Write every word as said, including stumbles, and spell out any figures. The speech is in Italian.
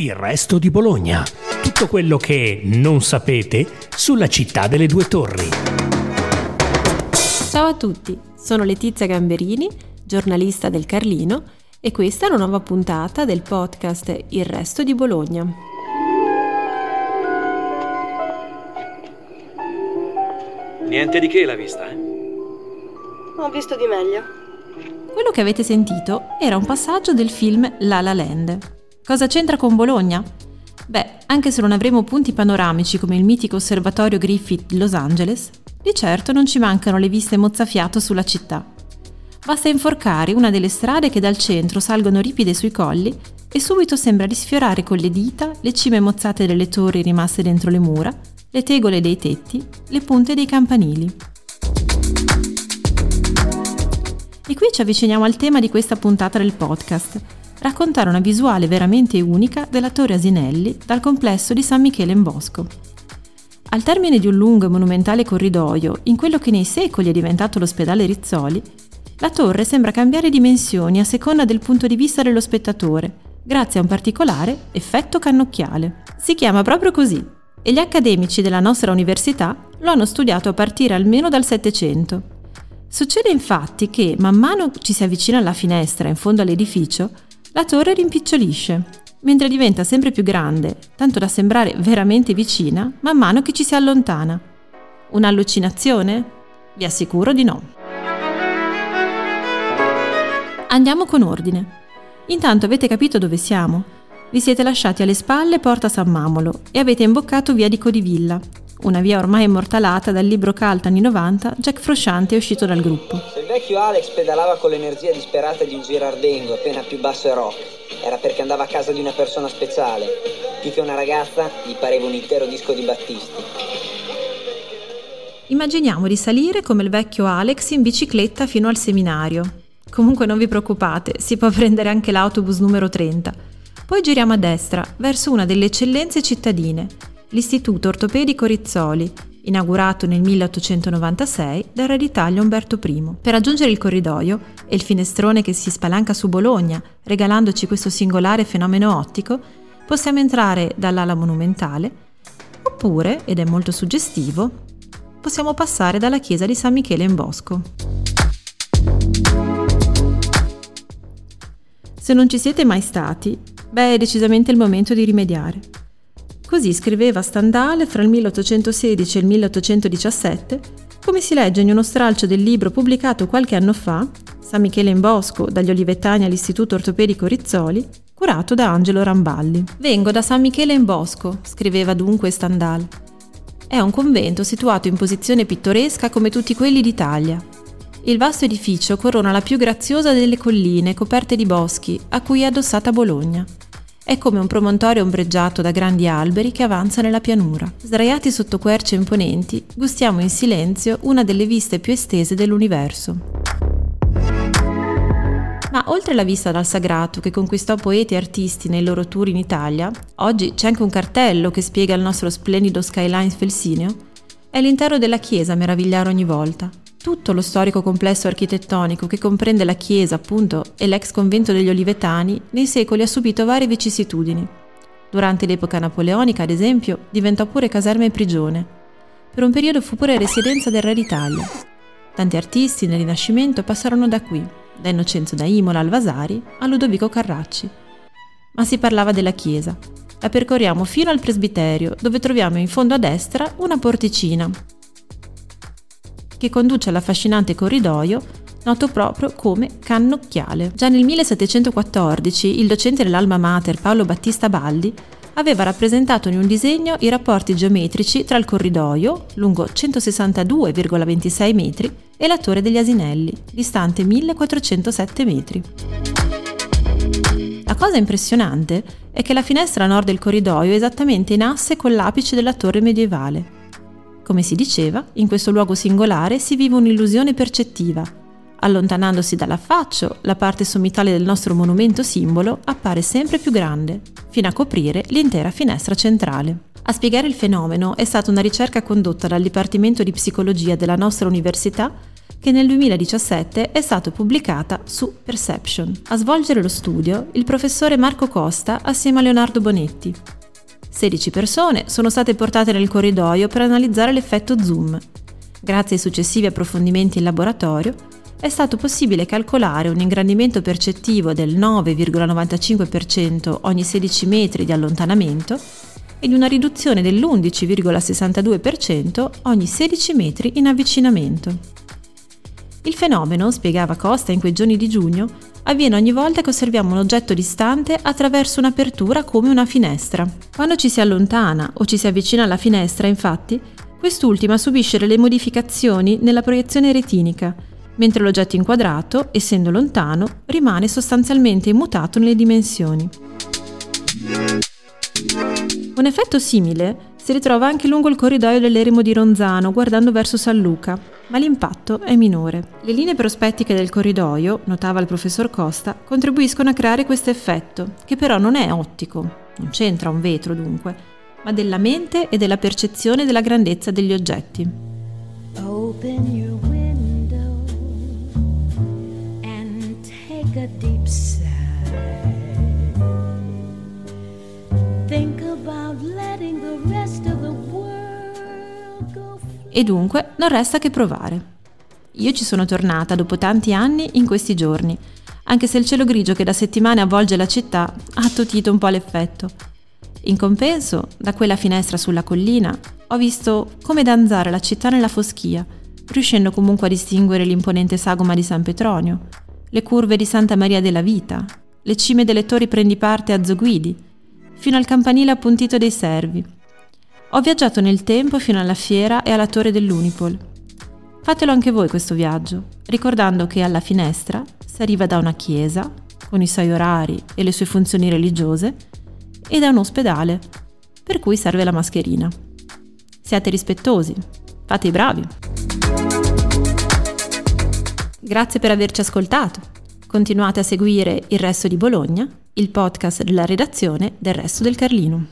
Il resto di Bologna. Tutto quello che non sapete sulla città delle due torri. Ciao a tutti, sono Letizia Gamberini, giornalista del Carlino, e questa è una nuova puntata del podcast Il resto di Bologna. Niente di che la vista, eh? Ho visto di meglio. Quello che avete sentito era un passaggio del film La La Land. Cosa c'entra con Bologna? Beh, anche se non avremo punti panoramici come il mitico osservatorio Griffith di Los Angeles, di certo non ci mancano le viste mozzafiato sulla città. Basta inforcare una delle strade che dal centro salgono ripide sui colli e subito sembra di sfiorare con le dita le cime mozzate delle torri rimaste dentro le mura, le tegole dei tetti, le punte dei campanili. E qui ci avviciniamo al tema di questa puntata del podcast, raccontare una visuale veramente unica della Torre Asinelli dal complesso di San Michele in Bosco. Al termine di un lungo e monumentale corridoio, in quello che nei secoli è diventato l'ospedale Rizzoli, la torre sembra cambiare dimensioni a seconda del punto di vista dello spettatore, grazie a un particolare effetto cannocchiale. Si chiama proprio così, e gli accademici della nostra università lo hanno studiato a partire almeno dal Settecento. Succede infatti che, man mano ci si avvicina alla finestra in fondo all'edificio, la torre rimpicciolisce, mentre diventa sempre più grande, tanto da sembrare veramente vicina, man mano che ci si allontana. Un'allucinazione? Vi assicuro di no. Andiamo con ordine. Intanto avete capito dove siamo. Vi siete lasciati alle spalle Porta San Mamolo e avete imboccato via di Codivilla, una via ormai immortalata dal libro cult anni novanta, Jack Frosciante è uscito dal gruppo. Se il vecchio Alex pedalava con l'energia disperata di un Girardengo appena più basso e rock, era perché andava a casa di una persona speciale. Più che una ragazza, gli pareva un intero disco di Battisti. Immaginiamo di salire come il vecchio Alex in bicicletta fino al seminario. Comunque non vi preoccupate, si può prendere anche l'autobus numero trenta. Poi giriamo a destra, verso una delle eccellenze cittadine, l'Istituto Ortopedico Rizzoli, inaugurato nel milleottocentonovantasei dal re d'Italia Umberto I. Per raggiungere il corridoio e il finestrone che si spalanca su Bologna, regalandoci questo singolare fenomeno ottico, possiamo entrare dall'ala monumentale, oppure, ed è molto suggestivo, possiamo passare dalla chiesa di San Michele in Bosco. Se non ci siete mai stati, beh, è decisamente il momento di rimediare. Così scriveva Stendhal fra il milleottocentosedici e il milleottocentodiciassette, come si legge in uno stralcio del libro pubblicato qualche anno fa, San Michele in Bosco, dagli Olivetani all'Istituto Ortopedico Rizzoli, curato da Angelo Ramballi. «Vengo da San Michele in Bosco», scriveva dunque Stendhal. È un convento situato in posizione pittoresca come tutti quelli d'Italia. Il vasto edificio corona la più graziosa delle colline coperte di boschi a cui è addossata Bologna. È come un promontorio ombreggiato da grandi alberi che avanza nella pianura. Sdraiati sotto querce imponenti, gustiamo in silenzio una delle viste più estese dell'universo. Ma oltre alla vista dal sagrato che conquistò poeti e artisti nei loro tour in Italia, oggi c'è anche un cartello che spiega il nostro splendido skyline felsineo. È l'intero della chiesa a meravigliare ogni volta. Tutto lo storico complesso architettonico che comprende la chiesa, appunto, e l'ex convento degli Olivetani, nei secoli ha subito varie vicissitudini. Durante l'epoca napoleonica, ad esempio, diventò pure caserma e prigione. Per un periodo fu pure residenza del re d'Italia. Tanti artisti nel Rinascimento passarono da qui, da Innocenzo da Imola al Vasari a Ludovico Carracci. Ma si parlava della chiesa. La percorriamo fino al presbiterio, dove troviamo in fondo a destra una porticina che conduce all'affascinante corridoio, noto proprio come cannocchiale. Già nel millesettecentoquattordici il docente dell'Alma Mater Paolo Battista Baldi aveva rappresentato in un disegno i rapporti geometrici tra il corridoio, lungo centosessantadue virgola ventisei metri, e la Torre degli Asinelli, distante millequattrocentosette metri. La cosa impressionante è che la finestra a nord del corridoio è esattamente in asse con l'apice della torre medievale. Come si diceva, in questo luogo singolare si vive un'illusione percettiva. Allontanandosi dall'affaccio, la parte sommitale del nostro monumento simbolo appare sempre più grande, fino a coprire l'intera finestra centrale. A spiegare il fenomeno è stata una ricerca condotta dal Dipartimento di Psicologia della nostra università che nel duemiladiciassette è stata pubblicata su Perception. A svolgere lo studio il professore Marco Costa assieme a Leonardo Bonetti. sedici persone sono state portate nel corridoio per analizzare l'effetto zoom. Grazie ai successivi approfondimenti in laboratorio è stato possibile calcolare un ingrandimento percettivo del nove virgola novantacinque per cento ogni sedici metri di allontanamento e di una riduzione dell'undici virgola sessantadue per cento ogni sedici metri in avvicinamento. Il fenomeno, spiegava Costa in quei giorni di giugno, avviene ogni volta che osserviamo un oggetto distante attraverso un'apertura come una finestra. Quando ci si allontana o ci si avvicina alla finestra, infatti, quest'ultima subisce delle modificazioni nella proiezione retinica, mentre l'oggetto inquadrato, essendo lontano, rimane sostanzialmente immutato nelle dimensioni. Un effetto simile si ritrova anche lungo il corridoio dell'eremo di Ronzano, guardando verso San Luca, ma l'impatto è minore. Le linee prospettiche del corridoio, notava il professor Costa, contribuiscono a creare questo effetto, che però non è ottico, non c'entra un vetro dunque, ma della mente e della percezione della grandezza degli oggetti. Open your window and take a deep sigh. Think about letting the rest of the world go. E dunque non resta che provare. Io ci sono tornata dopo tanti anni in questi giorni, anche se il cielo grigio che da settimane avvolge la città ha attutito un po' l'effetto. In compenso, da quella finestra sulla collina, ho visto come danzare la città nella foschia, riuscendo comunque a distinguere l'imponente sagoma di San Petronio, le curve di Santa Maria della Vita, le cime delle torri Prendiparte e Azzoguidi, fino al campanile appuntito dei Servi. Ho viaggiato nel tempo fino alla fiera e alla torre dell'Unipol. Fatelo anche voi questo viaggio, ricordando che alla finestra si arriva da una chiesa, con i suoi orari e le sue funzioni religiose, e da un ospedale, per cui serve la mascherina. Siate rispettosi, fate i bravi. Grazie per averci ascoltato. Continuate a seguire Il Resto di Bologna, il podcast della redazione del Resto del Carlino.